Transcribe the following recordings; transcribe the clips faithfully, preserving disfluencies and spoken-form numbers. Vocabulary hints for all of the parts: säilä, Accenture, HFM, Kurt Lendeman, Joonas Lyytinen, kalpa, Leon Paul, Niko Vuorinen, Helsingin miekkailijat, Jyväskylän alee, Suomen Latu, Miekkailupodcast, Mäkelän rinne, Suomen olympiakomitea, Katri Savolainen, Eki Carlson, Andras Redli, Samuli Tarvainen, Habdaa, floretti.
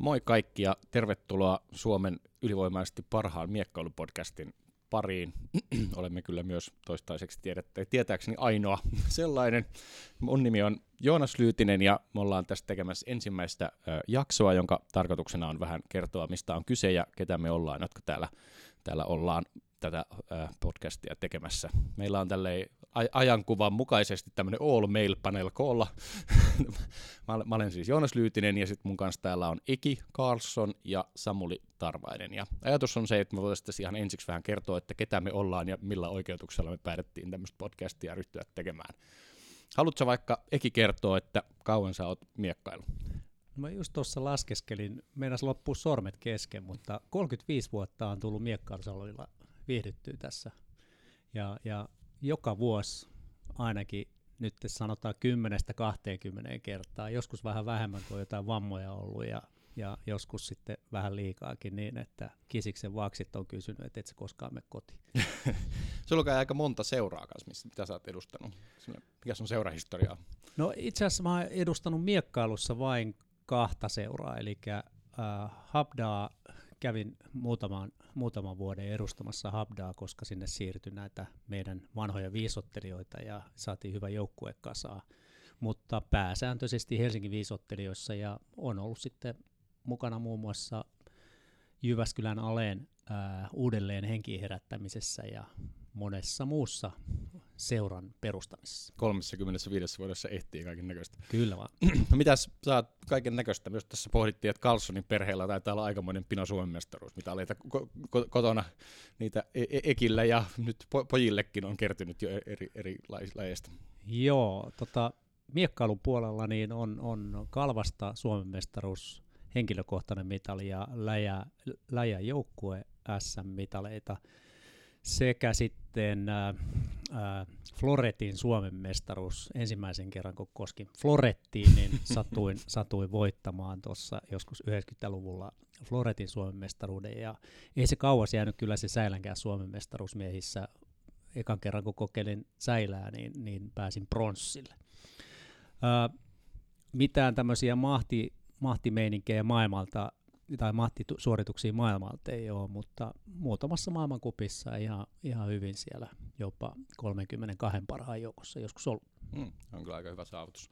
Moi kaikki ja tervetuloa Suomen ylivoimaisesti parhaan miekkailupodcastin pariin. Olemme kyllä myös toistaiseksi tiedätte, tietääkseni ainoa sellainen. Mun nimi on Joonas Lyytinen ja me ollaan tässä tekemässä ensimmäistä ö, jaksoa, jonka tarkoituksena on vähän kertoa, mistä on kyse ja ketä me ollaan, jotka täällä, täällä ollaan tätä ö, podcastia tekemässä. Meillä on tälleen ajankuvan mukaisesti tämmöinen all male panel koolla. mä, mä olen siis Joonas Lyytinen ja sitten mun kanssa täällä on Eki Carlson ja Samuli Tarvainen. Ja ajatus on se, että me voitaisiin tässä ihan ensiksi vähän kertoa, että ketä me ollaan ja millä oikeutuksella me päätettiin tämmöistä podcastia ryhtyä tekemään. Haluatko vaikka Eki kertoa, että kauan sä oot miekkailu? No mä just tuossa laskeskelin, meinasi loppua sormet kesken, mutta kolmekymmentäviisi vuotta on tullut miekkailusalilla viihdyttyä tässä. Ja, ja joka vuosi ainakin nyt sanotaan kymmenestä kahteenkymmeneen kertaa, joskus vähän vähemmän kuin jotain vammoja ollut ja, ja joskus sitten vähän liikaakin niin, että kisiksen vaksit on kysynyt, että et sä koskaan mene kotiin. Sulla on aika monta seuraa kanssa, mitä sä oot edustanut. Mikä sun seurahistoriaa? No itse asiassa mä oon edustanut miekkailussa vain kahta seuraa, eli äh, Habdaa kävin muutaman, muutaman vuoden edustamassa Habdaa, koska sinne siirtyi näitä meidän vanhoja viisottelijoita ja saatiin hyvä joukkue kasaa. Mutta pääsääntöisesti Helsingin viisottelijoissa ja on ollut sitten mukana muun muassa Jyväskylän aleen ää, uudelleen henkiin herättämisessä ja monessa muussa seuran perustamisessa. kolmekymmentäviisi vuodessa ehtii kaiken näköistä. Kyllä vaan. No mitäs sä oot kaiken näköistä? Myös tässä pohdittiin, että Carlsonin perheellä taitaa olla aikamoinen pino Suomen mestaruus, mitä aleita ko- ko- kotona niitä e- e- ekillä ja nyt po- pojillekin on kertynyt jo eri, eri lajeista. Joo, tota, miekkailun puolella niin on, on Kalvasta Suomen mestaruus, henkilökohtainen mitali ja läjä, läjä joukkue S M-mitaleita. Sekä sitten äh, äh, Floretin Suomen mestaruus, ensimmäisen kerran kun koskin Florettiin, niin satuin, satuin voittamaan tuossa joskus yhdeksänkymmentäluvulla Floretin Suomen mestaruuden. Ja ei se kauas jäänyt kyllä se Säilänkään Suomen mestaruus miehissä. Ekan kerran kun kokeilin Säilää, niin, niin pääsin pronssille. Äh, mitään tämmöisiä mahti, mahtimeininkejä maailmalta tai mahtisuorituksia maailmalta ei ole, mutta muutamassa maailmankupissa ihan, ihan hyvin siellä jopa kolmekymmentäkaksi parhaan joukossa joskus ollut. Mm, on kyllä aika hyvä saavutus.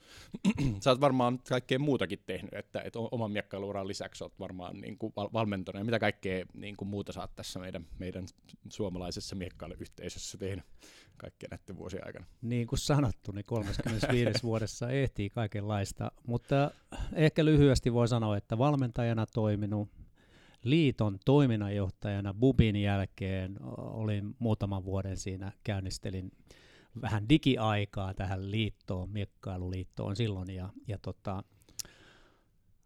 Sä oot varmaan kaikkea muutakin tehnyt, että et oman miekkailuuran lisäksi oot varmaan niin kuin valmentunut. Mitä kaikkea niin kuin muuta sä oot tässä meidän, meidän suomalaisessa miekkailuyhteisössä tehnyt kaikkien näiden vuosien aikana? Niin kuin sanottu, niin kolmekymmentäviisi vuodessa ehtii kaikenlaista, mutta ehkä lyhyesti voi sanoa, että valmentajana toiminut, liiton toiminnanjohtajana Bubin jälkeen olin muutaman vuoden siinä, käynnistelin vähän digiaikaa tähän liittoon, miekkailuliittoon silloin, ja, ja tota,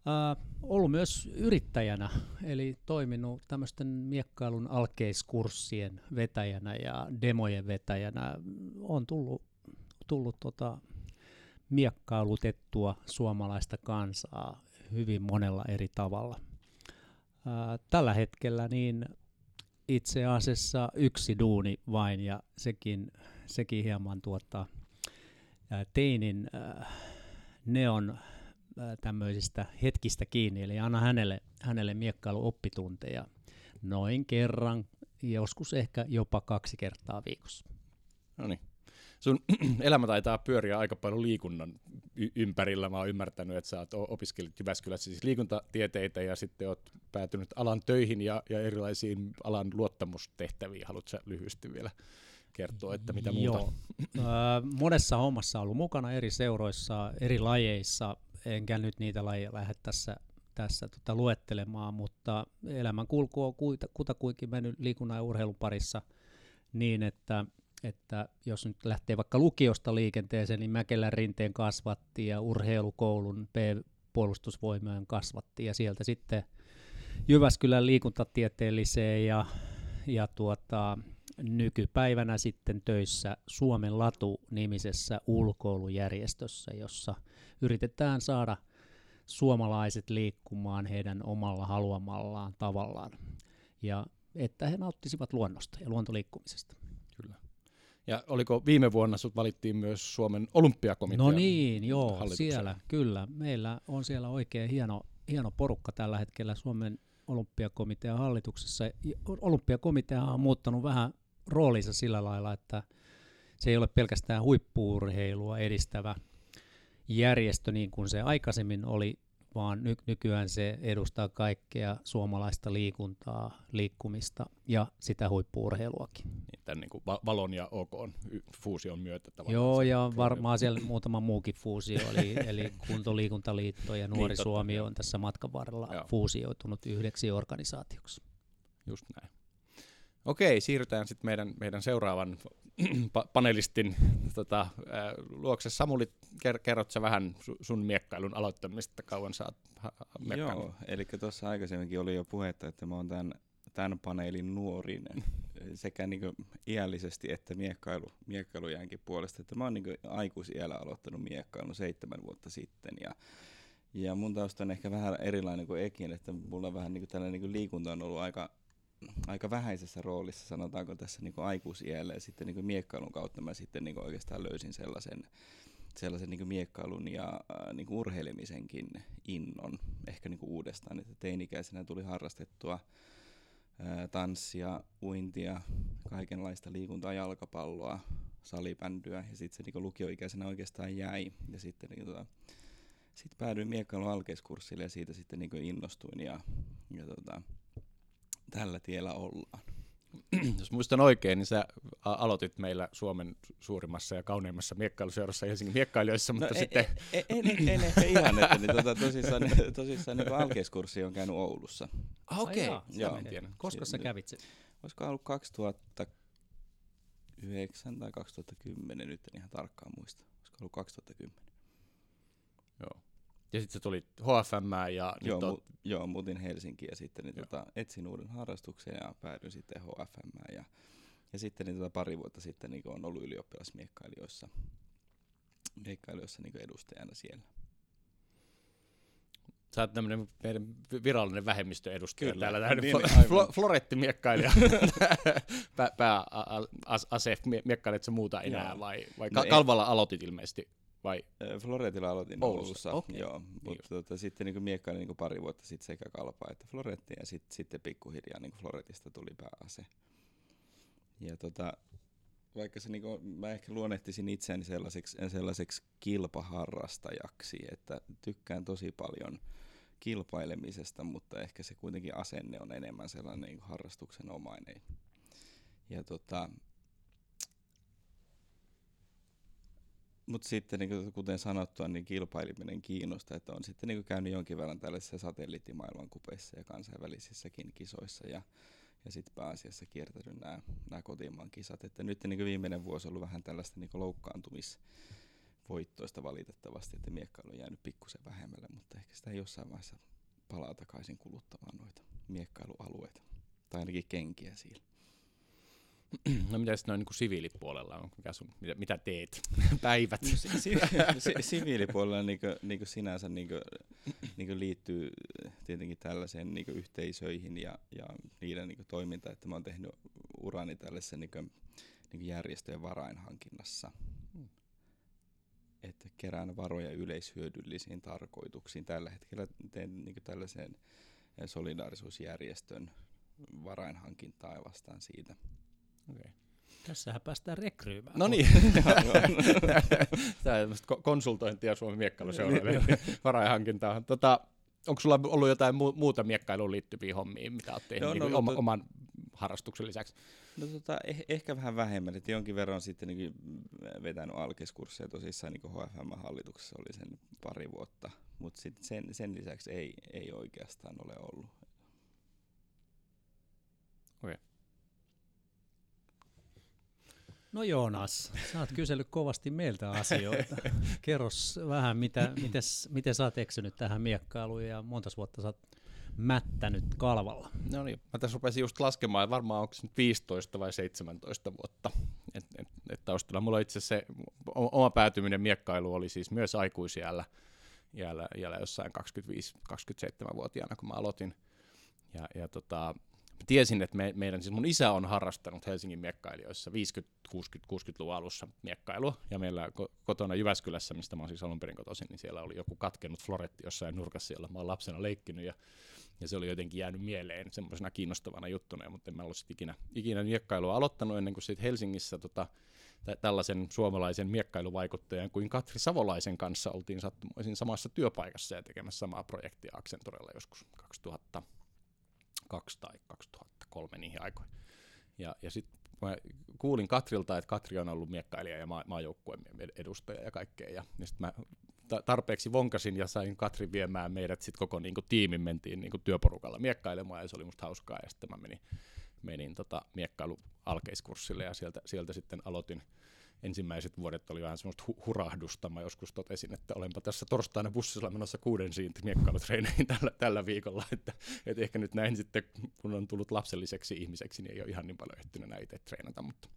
ää, ollut myös yrittäjänä, eli toiminut tämmöisten miekkailun alkeiskurssien vetäjänä ja demojen vetäjänä. On tullut, tullut tota, miekkailutettua suomalaista kansaa hyvin monella eri tavalla. Ää, tällä hetkellä niin itse asiassa yksi duuni vain, ja sekin Sekin hieman tuottaa teinin äh, neon äh, tämmöisistä hetkistä kiinni, eli anna hänelle, hänelle miekkailuoppitunteja noin kerran, joskus ehkä jopa kaksi kertaa viikossa. No niin. Sun elämä taitaa pyöriä aika paljon liikunnan y- ympärillä. Mä oon ymmärtänyt, että sä oot opiskellut Jyväskylässä siis liikuntatieteitä ja sitten oot päätynyt alan töihin ja, ja erilaisiin alan luottamustehtäviin. Haluatko sä lyhyesti vielä kertoo, että mitä muuta? Joo. Öö, monessa hommassa on ollut mukana eri seuroissa, eri lajeissa, enkä nyt niitä lajeja lähde tässä, tässä tota luettelemaan, mutta elämänkulku on kuita, kutakuinkin mennyt liikunnan ja urheilun parissa niin, että, että jos nyt lähtee vaikka lukiosta liikenteeseen, niin Mäkelän Rinteen kasvatti ja urheilukoulun P-puolustusvoimien kasvatti ja sieltä sitten Jyväskylän liikuntatieteelliseen ja, ja tuota... nykypäivänä sitten töissä Suomen Latu-nimisessä ulkoilujärjestössä, jossa yritetään saada suomalaiset liikkumaan heidän omalla haluamallaan tavallaan, ja että he nauttisivat luonnosta ja luontoliikkumisesta. Kyllä. Ja oliko viime vuonna sut valittiin myös Suomen olympiakomitean? No niin, joo, siellä, kyllä. Meillä on siellä oikein hieno hieno porukka tällä hetkellä Suomen olympiakomitean hallituksessa. Olympiakomitea on muuttanut vähän roolinsa sillä lailla, että se ei ole pelkästään huippu-urheilua edistävä järjestö niin kuin se aikaisemmin oli, vaan ny- nykyään se edustaa kaikkea suomalaista liikuntaa, liikkumista ja sitä huippu-urheiluakin. Niin, tämän niin kuin Valon ja O K:n fuusion myötä tavallaan. Joo, ja varmaan siellä muutama muukin fuusio, eli, eli Kuntoliikuntaliitto ja Nuori niin, Suomi on tässä matkan varrella joo. fuusioitunut yhdeksi organisaatioksi. Just näin. Okei, siirrytään sitten meidän, meidän seuraavan pa- panelistin tota, äh, luokse. Samuli, ker- kerrot sä vähän sun miekkailun aloittamista, kauan sä oot ha- miekkailun? Joo, eli tuossa aikaisemminkin oli jo puhetta, että mä oon tämän, tämän paneelin nuorinen sekä niinku iällisesti että miekkailu, miekkailujankin puolesta. Että mä oon niinku aikuisiällä aloittanut miekkailun seitsemän vuotta sitten ja ja mun tausta on ehkä vähän erilainen kuin Ekin, että mulla vähän niinku tällainen niinku liikunta on ollut aika aika vähäisessä roolissa, sanotaanko tässä niinku aikuisiällä, ja sitten niinku miekkailun kautta mä sitten niinku oikeastaan löysin sellaisen, sellaisen niinku miekkailun ja äh, niinku urheilemisenkin innon ehkä niinku uudestaan, että teini-ikäisenä tuli harrastettua äh, tanssia, uintia, kaikenlaista liikuntaa, jalkapalloa, salibändyä, ja sitten se niinku lukioikäisenä oikeastaan jäi, ja sitten niinku tota, sit päädyin miekkailun alkeiskurssille, ja siitä sitten niinku innostuin, ja, ja tota, tällä tiellä ollaan. Jos muistan oikein, niin sä aloitit meillä Suomen suurimmassa ja kauneimmassa miekkailuseurassa Helsingin miekkailijoissa, no mutta en, sitten... En, en, en ehkä ihan, että niin, tota, tosissaan, tosissaan niin alkeiskurssi on käynyt Oulussa. Ah, okei. Okay. Koska sä kävit sen? Olisiko ollut kaksituhattayhdeksän tai kaksituhattakymmenen, nyt en ihan tarkkaan muista. Olisiko ollut kaksituhattakymmenen? Joo. Ja sitten se tuli H F M:ään ja nyt joo, on... mu- joo, muutin Helsinkiin ja sitten niin tota, etsin uuden harrastuksen ja päädyin sitten H F M:ään. Ja, ja sitten niin tota, pari vuotta sitten niin olen ollut ylioppilasmiekkailijoissa miekkailijoissa niin edustajana siellä. Sä oot tämmöinen meidän virallinen vähemmistöedustaja. Kyllä, täällä tämmöinen niin, fl- florettimiekkailija. Pääasef-miekkailijat as, sä muuta enää joo. vai, vai no Kalvalla ei. Aloitit ilmeisesti? Vai? Floretilla aloitin Oulussa, okay. Joo, mutta tota, sitten niin miekkailin niin pari vuotta sitten sekä kalpaa että florettia ja sit, sitten pikkuhiljaa niin floretista tuli pääase. Ja tota, vaikka se, niin kuin, mä ehkä luonnehtisin itseäni sellaiseksi, sellaiseksi kilpaharrastajaksi, että tykkään tosi paljon kilpailemisesta, mutta ehkä se kuitenkin asenne on enemmän sellainen niin harrastuksenomainen. Ja tota... Mutta sitten, niin kuten sanottua, niin kilpailiminen kiinnostaa, että on sitten niin käynyt jonkin verran tällaisissa satelliittimaailmankupeissa ja kansainvälisissäkin kisoissa ja, ja sitten pääasiassa kiertänyt nämä kotimaan kisat. Että nyt niin viimeinen vuosi on ollut vähän tällaista niin loukkaantumisvoittoista valitettavasti, että miekkailu on jäänyt pikkusen vähemmälle, mutta ehkä sitä jossain vaiheessa palaa takaisin kuluttamaan noita miekkailualueita tai ainakin kenkiä siellä. No mitä sitten noin niin kuin siviilipuolella on? Mikä sun, mitä, mitä teet? Päivät? No, si- si- si- siviilipuolella niin kuin, niin kuin sinänsä niin kuin, niin kuin liittyy tietenkin tällaiseen niin kuin yhteisöihin ja, ja niiden niin kuin toimintaan, että mä oon tehnyt urani tällaisen niin kuin, niin kuin järjestöjen varainhankinnassa. Hmm. Että kerään varoja yleishyödyllisiin tarkoituksiin. Tällä hetkellä teen niin kuin tällaisen solidaarisuusjärjestön varainhankintaa ja vastaan siitä. Okay. Tässähän päästään rekryymään. No niin. Tämä on konsultointia Suomen miekkailuseuralle varainhankintaan. Tota, onko sulla ollut jotain muuta miekkailuun liittyviä hommia, mitä olet tehnyt no, no, niin, no, oma, to... oman harrastuksen lisäksi? No, tota, eh- ehkä vähän vähemmän. Et jonkin verran on sitten niin vetänyt alkeskursseja. Tosissaan niin H F M-hallituksessa oli sen pari vuotta, mutta sen, sen lisäksi ei, ei oikeastaan ole ollut. Okei. Okay. No Joonas, sä oot kysellyt kovasti meiltä asioita. Kerros vähän, mitä, mites, miten sä oot eksynyt tähän miekkailuun ja monta vuotta sä oot mättänyt kalvalla. No niin, mä tässä rupesin just laskemaan, varmaan onko se nyt viisitoista vai seitsemäntoista vuotta. Et, et, et taustalla mulla itse se oma päätyminen miekkailu oli siis myös aikuisiällä jäällä, jäällä jossain kaksikymmentäviisi kaksikymmentäseitsemän-vuotiaana, kun mä aloitin. Ja, ja tota, tiesin, että me, meidän, siis mun isä on harrastanut Helsingin miekkailijoissa viisikymmentä-kuusikymmentäluvun alussa miekkailua, ja meillä kotona Jyväskylässä, mistä mä oon siis alun perin kotoisin, niin siellä oli joku katkenut floretti jossain nurkassa, jolla mä oon lapsena leikkinyt, ja, ja se oli jotenkin jäänyt mieleen semmoisena kiinnostavana juttuna, mutta en mä ollut sit ikinä, ikinä miekkailua aloittanut ennen kuin sit Helsingissä tota, tä- tällaisen suomalaisen miekkailuvaikuttajan kuin Katri Savolaisen kanssa oltiin sattumoisin samassa työpaikassa ja tekemässä samaa projektia Accenturella joskus kaksituhatta tai kaksituhattakolme niihin aikoihin. Ja, ja sitten kuulin Katrilta, että Katri on ollut miekkailija ja maa- maajoukkueen edustaja ja kaikkea. Ja, ja sitten mä tarpeeksi vonkasin ja sain Katri viemään meidät sitten koko niinku, tiimin, mentiin niinku, työporukalla miekkailemaan ja se oli musta hauskaa. Ja sitten mä menin, menin tota, miekkailualkeiskurssille ja sieltä, sieltä sitten aloitin. Ensimmäiset vuodet oli vähän semmoista hu- hurahdusta. Mä joskus totesin, että olenpa tässä torstaina bussilla menossa kuuden siinti miekkailutreeneihin tällä, tällä viikolla. Että, et ehkä nyt näin sitten, kun on tullut lapselliseksi ihmiseksi, niin ei ole ihan niin paljon ehtinyt näin itse treenata, mutta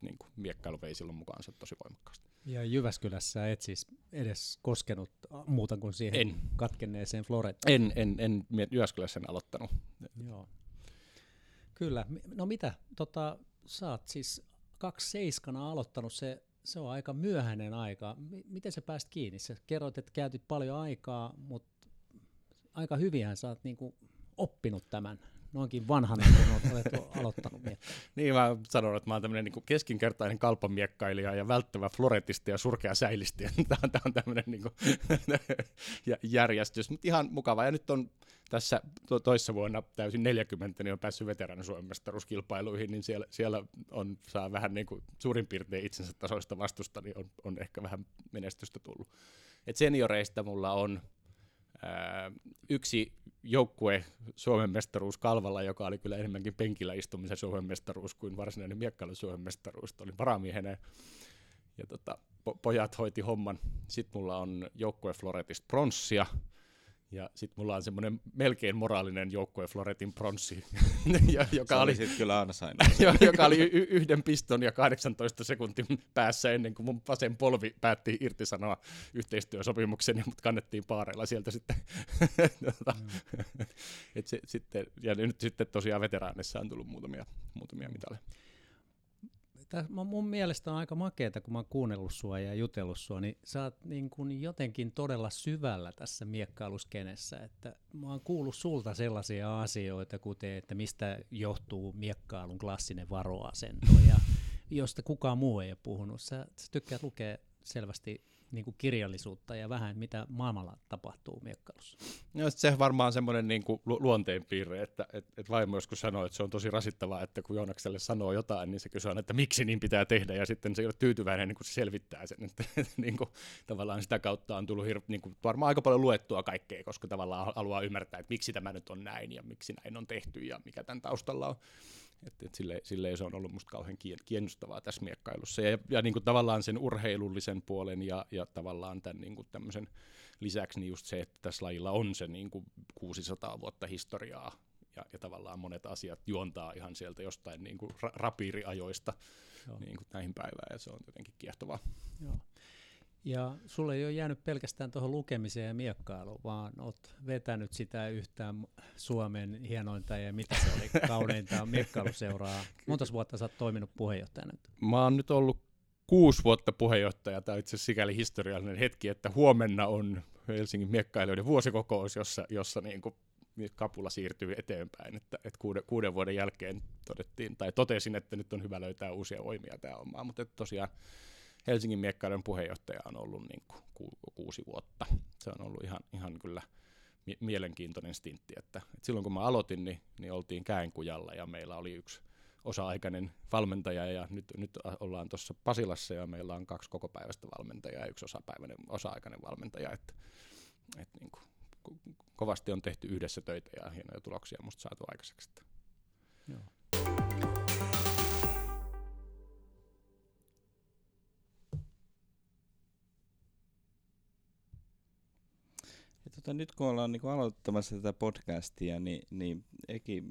niin kuin miekkailu vei silloin mukaansa tosi voimakkaasti. Ja Jyväskylässä et siis edes koskenut muuta kuin siihen en. katkenneeseen florettaan? En, en, en Jyväskylässä en aloittanut. Joo. Kyllä. No mitä, tota, sä oot siis... Kaksi seiskana aloittanut, se, se on aika myöhäinen aika. Miten sä pääst kiinni? Sä kerroit, että käytit paljon aikaa, mutta aika hyvinhän sä oot niinku oppinut tämän. Noinkin vanhana, kun olet aloittanut miekkailua. Niin mä sanon, että mä oon tämmönen niinku keskinkertainen kalpamiekkailija ja välttävä floretisti ja surkea säilisti. Tää on tämmönen niinku järjestys, mutta ihan mukava. Ja nyt on tässä to- toissa vuonna täysin neljäkymmentä, niin on päässyt veteraanin Suomen mestaruuskilpailuihin, niin siellä, siellä on, saa vähän niinku suurin piirtein itsensä tasoista vastusta, niin on, on ehkä vähän menestystä tullut. Et senioreista mulla on yksi joukkue Suomen mestaruus Kalvalla, joka oli kyllä enemmänkin penkillä istumisen Suomen mestaruus kuin varsinainen miekkailu Suomen mestaruus. Olin varamiehenä ja tota, po- pojat hoiti homman. Sitten mulla on joukkue floretista pronssia ja sitten mulla on semmoinen melkein moraalinen joukkue floretin pronssi, joka oli kyllä ansainut. joka oli y- yhden piston ja kahdeksantoista sekuntin päässä ennen kuin mun vasen polvi päätti irtisanoa yhteistyösopimuksen, ja mut kannettiin paareilla sieltä sitten. mm. Et se, sitten. Ja nyt sitten tosiaan veteraanissa on tullut muutamia, muutamia mitaleja. Tämä mun mielestä on aika makeata, kun mä oon kuunnellut sua ja jutellut sua, niin sä oot niin kuin jotenkin todella syvällä tässä miekkailuskenessä, että mä oon kuullut sulta sellaisia asioita, kuten että mistä johtuu miekkailun klassinen varoasento, ja josta kukaan muu ei ole puhunut. Sä, sä tykkäät lukea selvästi niin kuin kirjallisuutta ja vähän, mitä maailmalla tapahtuu miekkailussa. No, se varmaan semmoinen niin kuin lu- luonteenpiirre, että et, et vaimo joskus sanoo, että se on tosi rasittavaa, että kun Joonakselle sanoo jotain, niin se kysyy, että miksi niin pitää tehdä, ja sitten se ei ole tyytyväinen, niin kun se selvittää sen. Että, niin kuin, tavallaan sitä kautta on tullut hir- niin kuin, varmaan aika paljon luettua kaikkea, koska tavallaan haluaa ymmärtää, että miksi tämä nyt on näin, ja miksi näin on tehty, ja mikä tämän taustalla on. Että et sille, sille se on ollut musta kauhean kiinnostavaa tässä miekkailussa. Ja, ja niin kuin tavallaan sen urheilullisen puolen ja, ja tavallaan tämän niin kuin tämmöisen lisäksi niin just se, että tässä lajilla on se niin kuin kuusisataa vuotta historiaa. Ja, ja tavallaan monet asiat juontaa ihan sieltä jostain niin kuin ra- rapiiriajoista niin kuin näihin päivään. Ja se on jotenkin kiehtovaa. Joo. Ja sulle ei ole jäänyt pelkästään tuohon lukemiseen ja miekkailuun, vaan olet vetänyt sitä yhtään Suomen hienointa ja mitä se oli, kauneinta miekkailuseuraa. Montas vuotta sä oot toiminut puheenjohtajana? Mä oon nyt ollut kuusi vuotta puheenjohtaja. Tämä on itse asiassa sikäli historiallinen hetki, että huomenna on Helsingin miekkailijoiden vuosikokous, jossa, jossa niin kuin kapula siirtyy eteenpäin. Että, että kuuden, kuuden vuoden jälkeen todettiin, tai totesin, että nyt on hyvä löytää uusia voimia tämä omaa, mutta tosiaan Helsingin miekkailun puheenjohtaja on ollut niin ku, kuusi vuotta. Se on ollut ihan, ihan kyllä mie- mielenkiintoinen stintti. Että, että silloin kun mä aloitin, niin, niin oltiin Käenkujalla ja meillä oli yksi osa-aikainen valmentaja. Ja nyt, nyt ollaan tuossa Pasilassa ja meillä on kaksi kokopäiväistä valmentajaa ja yksi osa-päiväinen, osa-aikainen valmentaja. Että, että niin ku, ku, kovasti on tehty yhdessä töitä ja hienoja tuloksia musta saatu aikaiseksi. Joo. Tota, nyt kun ollaan niin aloittamassa tätä podcastia, niin, niin Eki,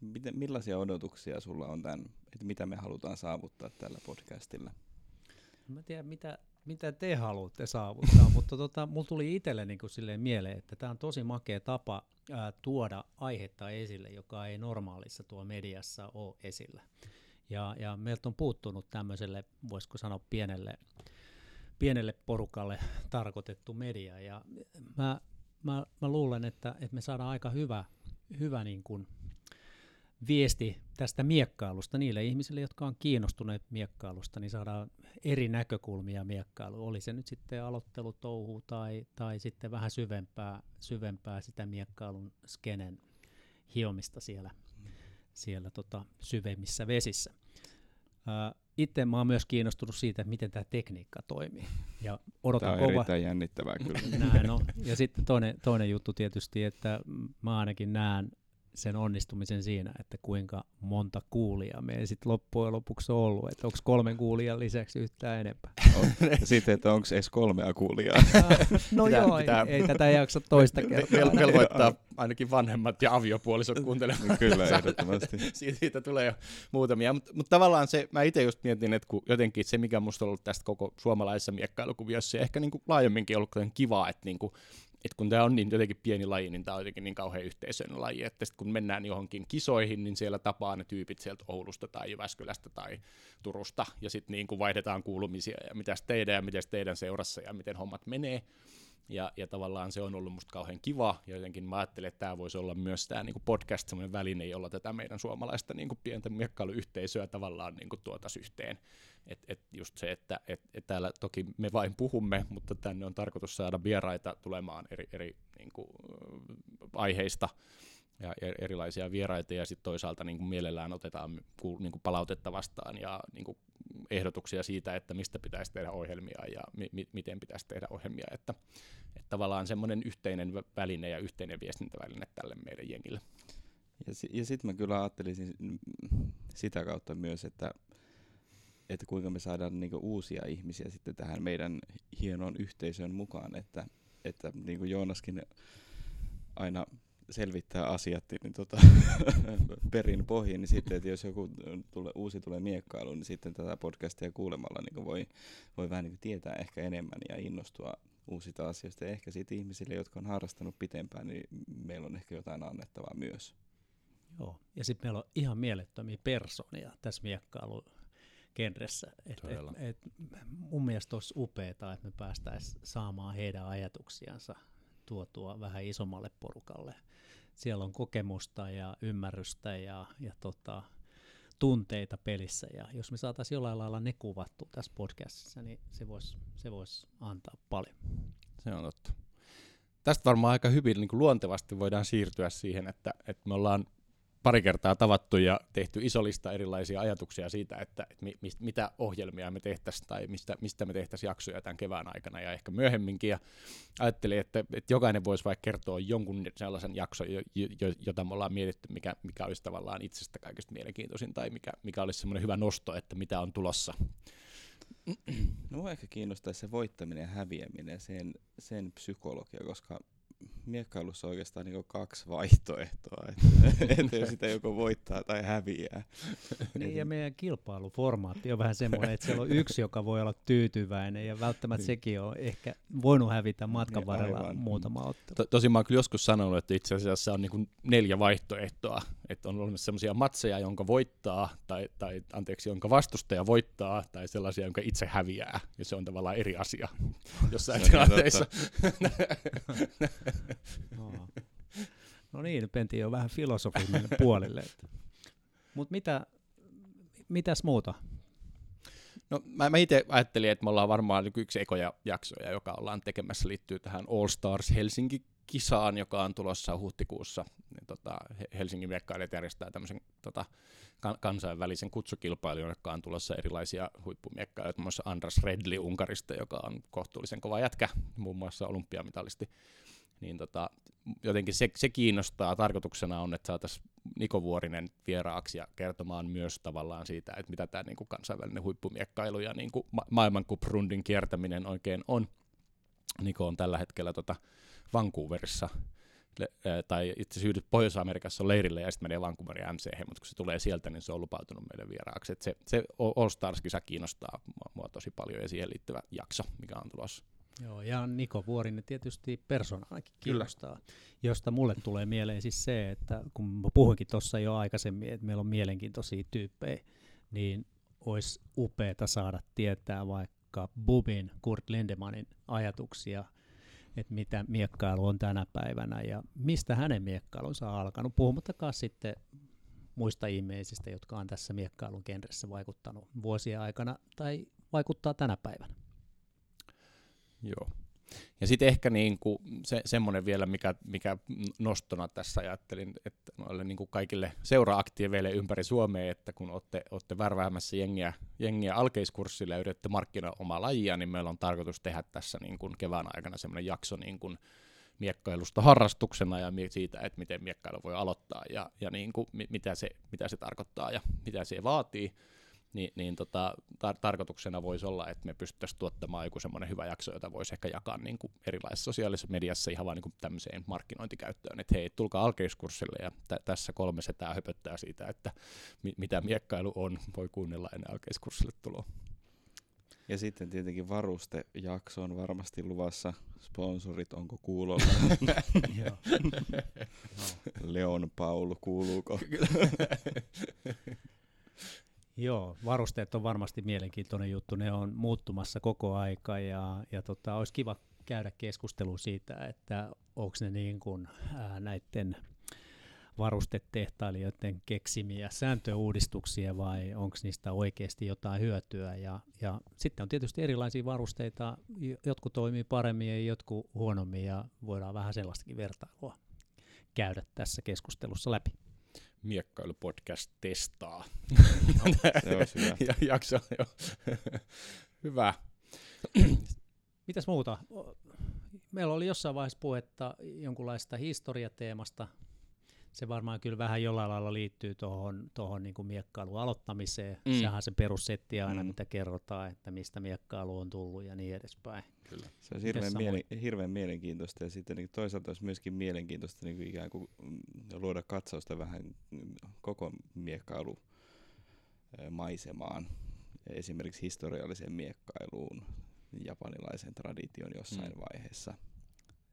mitä, millaisia odotuksia sulla on tämän, että mitä me halutaan saavuttaa tällä podcastilla? Mä tiedän, mitä mitä te haluatte saavuttaa, mutta tota, mulla tuli itselle niinku silleen mieleen, että tämä on tosi makea tapa ää, tuoda aihetta esille, joka ei normaalissa tuo mediassa ole esillä. Ja, ja meiltä on puuttunut tämmöiselle, voisiko sanoa pienelle, pienelle porukalle tarkoitettu media. Ja mä, mä, mä luulen, että, että me saadaan aika hyvä, hyvä niin kuin viesti tästä miekkailusta niille ihmisille, jotka on kiinnostuneet miekkailusta, niin saadaan eri näkökulmia miekkailu. Oli se nyt sitten aloittelutouhu tai, tai sitten vähän syvempää, syvempää sitä miekkailun skenen hiomista siellä, siellä tota syvemmissä vesissä. Itse mä oon myös kiinnostunut siitä, miten tämä tekniikka toimii. Ja odotan tämä on kova... erittäin jännittävää kyllä. Näin on. Ja sitten toinen, toinen juttu tietysti, että mä ainakin näen sen onnistumisen siinä, että kuinka monta kuulijaa meidän sitten loppujen lopuksi on ollut, että onko kolmen kuulijan lisäksi yhtään enempää. Sitten, että onko edes kolmea kuulijaa. No pitää, joo, pitää... Ei, ei tätä jaksa toista kertaa. Velvoittaa ainakin vanhemmat ja aviopuolisot kuuntelemaan. Kyllä, ehdottomasti. Siitä tulee jo muutamia, mutta mut tavallaan se, mä itse just mietin, että kun jotenkin se, mikä musta on ollut tästä koko suomalaisessa miekkailukuviossa, ja ehkä niinku laajemminkin on ollut kivaa, että niinku et kun tämä on niin jotenkin pieni laji, niin tämä on jotenkin niin kauhean yhteisön laji, että sitten kun mennään johonkin kisoihin, niin siellä tapaa ne tyypit sieltä Oulusta tai Jyväskylästä tai Turusta, ja sitten niin vaihdetaan kuulumisia, ja mitäs teidän ja mitäs teidän seurassa, ja miten hommat menee, ja, ja tavallaan se on ollut musta kauhean kiva, ja jotenkin mä ajattelin, että tämä voisi olla myös tämä niin podcast, semmoinen väline, jolla tätä meidän suomalaista niin pientä miekkailuyhteisöä tavallaan niin tuotaisiin yhteen. Et, et just se, että et, et täällä toki me vain puhumme, mutta tänne on tarkoitus saada vieraita tulemaan eri, eri niin kuin, aiheista ja erilaisia vieraita, ja sitten toisaalta niin kuin mielellään otetaan niin kuin palautetta vastaan ja niin kuin ehdotuksia siitä, että mistä pitäisi tehdä ohjelmia ja mi- mi- miten pitäisi tehdä ohjelmia. Että, että tavallaan semmoinen yhteinen väline ja yhteinen viestintäväline tälle meidän jengille. Ja, si- ja sitten mä kyllä ajattelisin sitä kautta myös, että että kuinka me saadaan niinku uusia ihmisiä sitten tähän meidän hienoon yhteisöön mukaan, että, että niinku Joonaskin aina selvittää asiat niin tota, perin pohjiin, niin sitten, että jos joku tule, uusi tulee miekkailuun, niin sitten tätä podcastia kuulemalla niinku voi, voi vähän niinku tietää ehkä enemmän ja innostua uusista asioista. Ja ehkä siitä ihmisille, jotka on harrastanut pitempään, niin meillä on ehkä jotain annettavaa myös. Joo, ja sitten meillä on ihan mielettömiä persoonia tässä miekkailussa. Kenressä. Et, et, et, mun mielestä olisi upeaa, että me päästäisiin saamaan heidän ajatuksiansa tuotua vähän isommalle porukalle. Siellä on kokemusta ja ymmärrystä ja, ja tota, tunteita pelissä. Ja jos me saataisiin jollain lailla ne kuvattua tässä podcastissa, niin se voisi se vois antaa paljon. Se on totta. Tästä varmaan aika hyvin niin kuin luontevasti voidaan siirtyä siihen, että, että me ollaan pari kertaa tavattu ja tehty iso lista erilaisia ajatuksia siitä, että et mi, mit, mitä ohjelmia me tehtäisiin tai mistä, mistä me tehtäisiin jaksoja tämän kevään aikana ja ehkä myöhemminkin. Ja ajattelin, että, että jokainen voisi vaikka kertoa jonkun sellaisen jakson, jo, jo, jota me ollaan mietitty, mikä, mikä olisi tavallaan itsestä kaikista mielenkiintoisin tai mikä, mikä olisi semmoinen hyvä nosto, että mitä on tulossa. No ehkä kiinnostaisi se voittaminen ja häviäminen, sen, sen psykologia, koska miekkailussa on oikeastaan niin kaksi vaihtoehtoa, että jos sitä joko voittaa tai häviää. Niin, ja meidän kilpailuformaatti on vähän semmoinen, että siellä on yksi, joka voi olla tyytyväinen, ja välttämättä sekin on ehkä voinut hävitä matkan varrella muutama ottelu. Tosin mä oon kyllä joskus sanonut, että itse asiassa on niin kuin neljä vaihtoehtoa, että on olemassa semmoisia matseja, jonka voittaa, tai, tai anteeksi, jonka vastustaja voittaa, tai sellaisia, jonka itse häviää, ja se on tavallaan eri asia jossain tilanteessa. No. no niin, Pentti on vähän filosofinen puolelle. Mutta mitä, mitäs muuta? No mä, mä itse ajattelin, että me ollaan varmaan yksi ekoja jaksoja, joka ollaan tekemässä, liittyy tähän All Stars Helsinki -kisaan, joka on tulossa huhtikuussa. Tota, Helsingin miekkailijat järjestää tämmöisen tota, kan- kansainvälisen kutsukilpailun, joka on tulossa erilaisia huippumiekkailijoita, muun muassa Andras Redli Unkarista, joka on kohtuullisen kova jätkä, muun muassa olympiamitalisti. Niin tota, jotenkin se, se kiinnostaa. Tarkoituksena on, että saataisiin Niko Vuorinen vieraaksi ja kertomaan myös tavallaan siitä, että mitä tämä niinku kansainvälinen huippumiekkailu ja niinku ma- maailmancup-rundin kiertäminen oikein on. Niko on tällä hetkellä tota Vancouverissa Le- tai itse asiassa Pohjois-Amerikassa on leirillä ja sitten menee Vancouverin M C H, mutta kun se tulee sieltä, niin se on lupautunut meidän vieraaksi. Et se se All Stars-kisa kiinnostaa mua, mua tosi paljon ja siihen liittyvä jakso, mikä on tulossa. Joo, ja Niko Vuorinen tietysti persoonaankin kiinnostaa, kyllä, josta mulle tulee mieleen siis se, että kun mä puhuinkin tuossa jo aikaisemmin, että meillä on mielenkiintoisia tyyppejä, niin olisi upeata saada tietää vaikka Bubin, Kurt Lendemanin ajatuksia, että mitä miekkailu on tänä päivänä ja mistä hänen miekkailunsa on alkanut, puhumattakaan sitten muista ihmisistä, jotka on tässä miekkailun genressä vaikuttanut vuosien aikana tai vaikuttaa tänä päivänä. Joo. Ja sitten ehkä niinku se, semmoinen vielä, mikä, mikä nostona tässä ajattelin, että noille niinku kaikille seura-aktiiveille ympäri Suomea, että kun olette, olette värväämässä jengiä, jengiä alkeiskurssille ja yritätte markkinoida omaa lajia, niin meillä on tarkoitus tehdä tässä niinku kevään aikana semmoinen jakso niinku miekkailusta harrastuksena ja siitä, että miten miekkailu voi aloittaa ja, ja niinku, mitä, se, mitä se tarkoittaa ja mitä se vaatii. Niin, niin tota, tar- tarkoituksena voisi olla, että me pystyttäisiin tuottamaan joku semmoinen hyvä jakso, jota voisi ehkä jakaa niin kuin erilaisessa sosiaalisessa mediassa ihan vaan niin kuin tämmöiseen markkinointikäyttöön, että hei, tulkaa alkeiskurssille ja t- tässä kolme setää höpöttää siitä, että mi- mitä miekkailu on, voi kuunnella ennen alkeiskurssille tuloa. Ja sitten tietenkin varustejakso on varmasti luvassa, sponsorit onko kuulolla? Leon Paul, kuuluuko? Joo, varusteet on varmasti mielenkiintoinen juttu, ne on muuttumassa koko aika ja, ja tota, olisi kiva käydä keskustelua siitä, että onko ne niin kuin, ää, näiden varustetehtailijoiden keksimiä sääntöuudistuksia vai onko niistä oikeasti jotain hyötyä. Ja, ja sitten on tietysti erilaisia varusteita, jotkut toimii paremmin ja jotkut huonommin ja voidaan vähän sellaistakin vertailua käydä tässä keskustelussa läpi. Miekkailupodcast testaa. No, se olisi hyvä. Ja, jakso, jo. Hyvä. Mitäs muuta? Meillä oli jossain vaiheessa puhetta jonkunlaista historiateemasta. Se varmaan kyllä vähän jollain lailla liittyy tuohon, tuohon niin kuin miekkailun aloittamiseen. Mm. Sehän se perussetti aina, mm. mitä kerrotaan, että mistä miekkailu on tullut ja niin edespäin. Kyllä. Se on hirveän, mielen, hirveän mielenkiintoista ja sitten niin toisaalta olisi myöskin mielenkiintoista niin kuin ikään kuin luoda katsausta vähän koko miekkailumaisemaan, esimerkiksi historialliseen miekkailuun, japanilaisen tradition jossain mm. vaiheessa.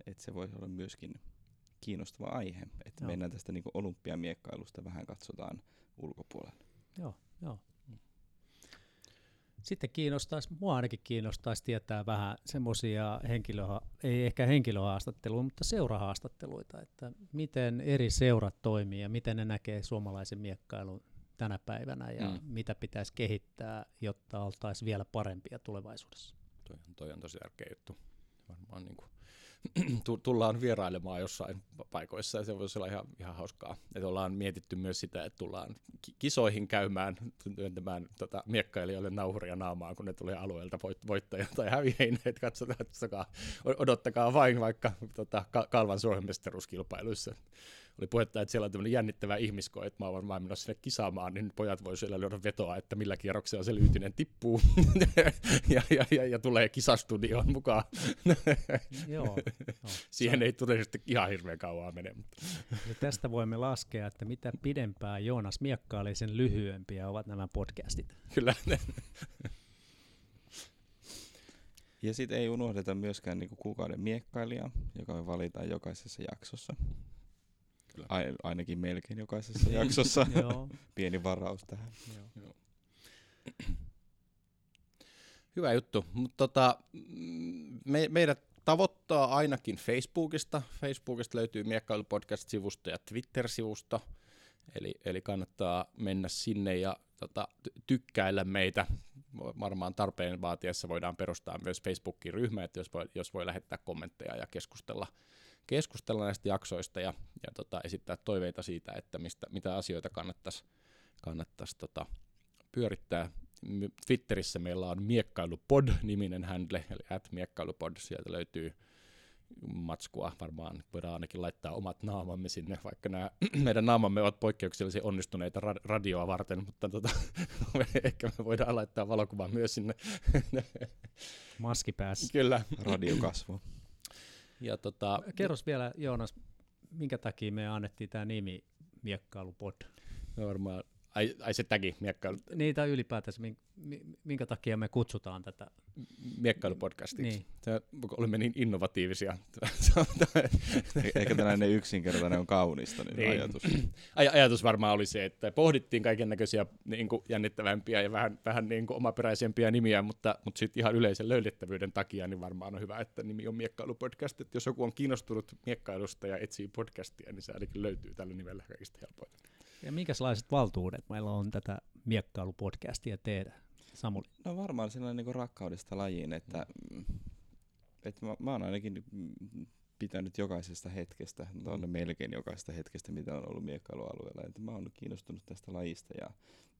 Et se voisi olla myöskin kiinnostava aihe, että mennään tästä niin kuin olympiamiekkailusta vähän katsotaan ulkopuolelle. Joo, joo. Sitten kiinnostaisi, mua ainakin kiinnostaisi tietää vähän semmoisia henkilöha, ei ehkä henkilöhaastatteluja, mutta seurahaastatteluita, että miten eri seurat toimii ja miten ne näkee suomalaisen miekkailun tänä päivänä ja mm. mitä pitäisi kehittää, jotta oltaisiin vielä parempia tulevaisuudessa. Toi, toi on tosi tärkeä juttu. Varmaan niin kuin tullaan vierailemaan jossain paikoissa ja se voisi olla ihan, ihan hauskaa. Et ollaan mietitty myös sitä, että tullaan kisoihin käymään, työntämään tota, miekkailijoille nauhuria naamaan, kun ne tulee alueelta voittajia tai häviäjiä. Et katsotaan, katsotaan, odottakaa vain vaikka tota, Kalvan suomenmestaruuskilpailuissa. Oli puhetta, että siellä on tämmöinen jännittävä ihmisko, että mä oon varmaan menossa sinne kisaamaan, niin pojat voi siellä löydä vetoa, että millä kierroksella se Lyytinen tippuu ja, ja, ja, ja tulee kisastudioon mukaan. Joo, no, siihen se ei tule sitten ihan hirveän kauaa mene. Ja tästä voimme laskea, että mitä pidempään Joonas miekkaili, sen lyhyempiä ovat nämä podcastit. Kyllä. Ja sitten ei unohdeta myöskään niinku kuukauden miekkailijaa, joka me valitaan jokaisessa jaksossa. Ai, ainakin melkein jokaisessa jaksossa. Pieni varaus tähän. Joo. Hyvä juttu. Mut tota, me, meidät tavoittaa ainakin Facebookista. Facebookista löytyy Miekkailupodcast-sivusto ja Twitter-sivusto. Eli, eli kannattaa mennä sinne ja tota, tykkäillä meitä. Varmaan tarpeen vaatiessa voidaan perustaa myös Facebookin ryhmä, että jos voi, jos voi lähettää kommentteja ja keskustella. Keskustella näistä jaksoista ja, ja tota, esittää toiveita siitä, että mistä, mitä asioita kannattaisi kannattais, tota, pyörittää. Twitterissä meillä on miekkailupod-niminen handle, eli at miekkailupod, sieltä löytyy matskua. Varmaan voidaan ainakin laittaa omat naamamme sinne, vaikka nämä meidän naamamme ovat poikkeuksellisen onnistuneita ra- radioa varten, mutta tota, ehkä me voidaan laittaa valokuvaa myös sinne. Maski päässä. Kyllä. Radiokasvu. Ja tota, kerros vielä Joonas, minkä takia me annettiin tämä nimi miekkailupod? No varmaan, ai, ai se tagi miekkailu. Niin, tai ylipäätänsä, minkä takia me kutsutaan tätä? Miekkailupodcastiksi. Niin. Tämä, olemme niin innovatiivisia. Ehkä tällainen yksinkertainen on kaunista niin niin. ajatus. Aj- ajatus varmaan oli se, että pohdittiin kaikennäköisiä niin kuin jännittävämpiä ja vähän, vähän niin kuin omaperäisempiä nimiä, mutta, mutta sitten ihan yleisen löydettävyyden takia niin varmaan on hyvä, että nimi on miekkailupodcast. Että jos joku on kiinnostunut miekkailusta ja etsii podcastia, niin se ainakin löytyy tällä nimellä kaikista helpoiten. Ja minkälaiset valtuudet meillä on tätä miekkailupodcastia tehdä? Samuli. No varmaan sellainen niinku rakkaudesta lajiin, että et mä, mä oon ainakin pitänyt jokaisesta hetkestä, on melkein jokaisesta hetkestä, mitä on ollut miekkailualueella, että mä oon kiinnostunut tästä lajista ja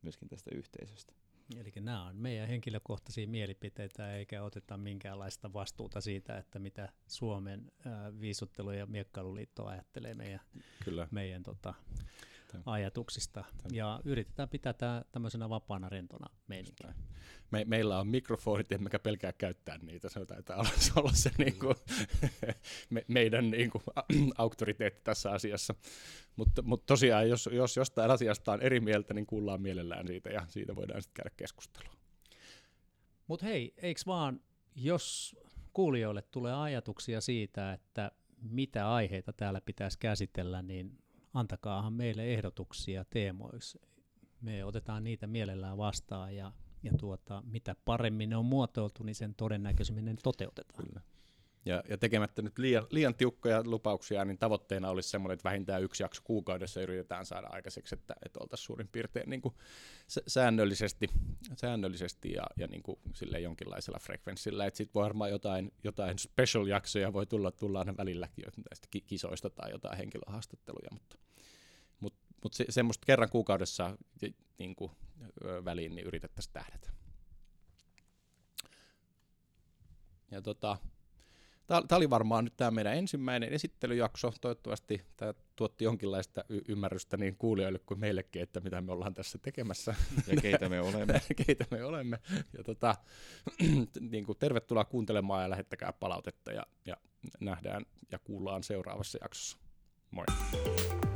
myöskin tästä yhteisöstä. Eli nämä on meidän henkilökohtaisia mielipiteitä, eikä oteta minkäänlaista vastuuta siitä, että mitä Suomen äh, viisottelu- ja miekkailuliitto ajattelee meidän, Kyllä. meidän tota, ajatuksista. Tämä. Ja yritetään pitää tämä tämmöisenä vapaana rentona meininkiä. Me, meillä on mikrofonit, emmekä pelkää käyttää niitä. Se taitaa olla se niinku, me, meidän niinku, auktoriteetti tässä asiassa. Mutta mut tosiaan, jos, jos jostain asiasta on eri mieltä, niin kuullaan mielellään siitä ja siitä voidaan sitten käydä keskustelua. Mutta hei, eiks vaan, jos kuulijoille tulee ajatuksia siitä, että mitä aiheita täällä pitäisi käsitellä, niin antakaahan meille ehdotuksia teemoiksi. Me otetaan niitä mielellään vastaan ja, ja tuota, mitä paremmin ne on muotoiltu, niin sen todennäköisemmin ne toteutetaan. Kyllä. Ja, ja tekemättä nyt liian, liian tiukkoja lupauksia, niin tavoitteena olisi semmoinen, että vähintään yksi jakso kuukaudessa yritetään saada aikaiseksi, että, että oltaisiin suurin piirtein niin kuin säännöllisesti, säännöllisesti ja, ja niin kuin sille jonkinlaisella frekvenssillä. Että sitten varmaan jotain, jotain special-jaksoja voi tulla, tulla aina välilläkin näistä kisoista tai jotain henkilöhaastatteluja, mutta, mutta, mutta se, semmoista kerran kuukaudessa niin kuin väliin niin yritettäisiin tähdätä. Ja tota... Tämä oli varmaan nyt tämä meidän ensimmäinen esittelyjakso. Toivottavasti tämä tuotti jonkinlaista y- ymmärrystä niin kuulijoille kuin meillekin, että mitä me ollaan tässä tekemässä. Ja keitä me olemme. keitä me olemme. Ja tota, niin kuin tervetuloa kuuntelemaan ja lähettäkää palautetta ja, ja nähdään ja kuullaan seuraavassa jaksossa. Moi!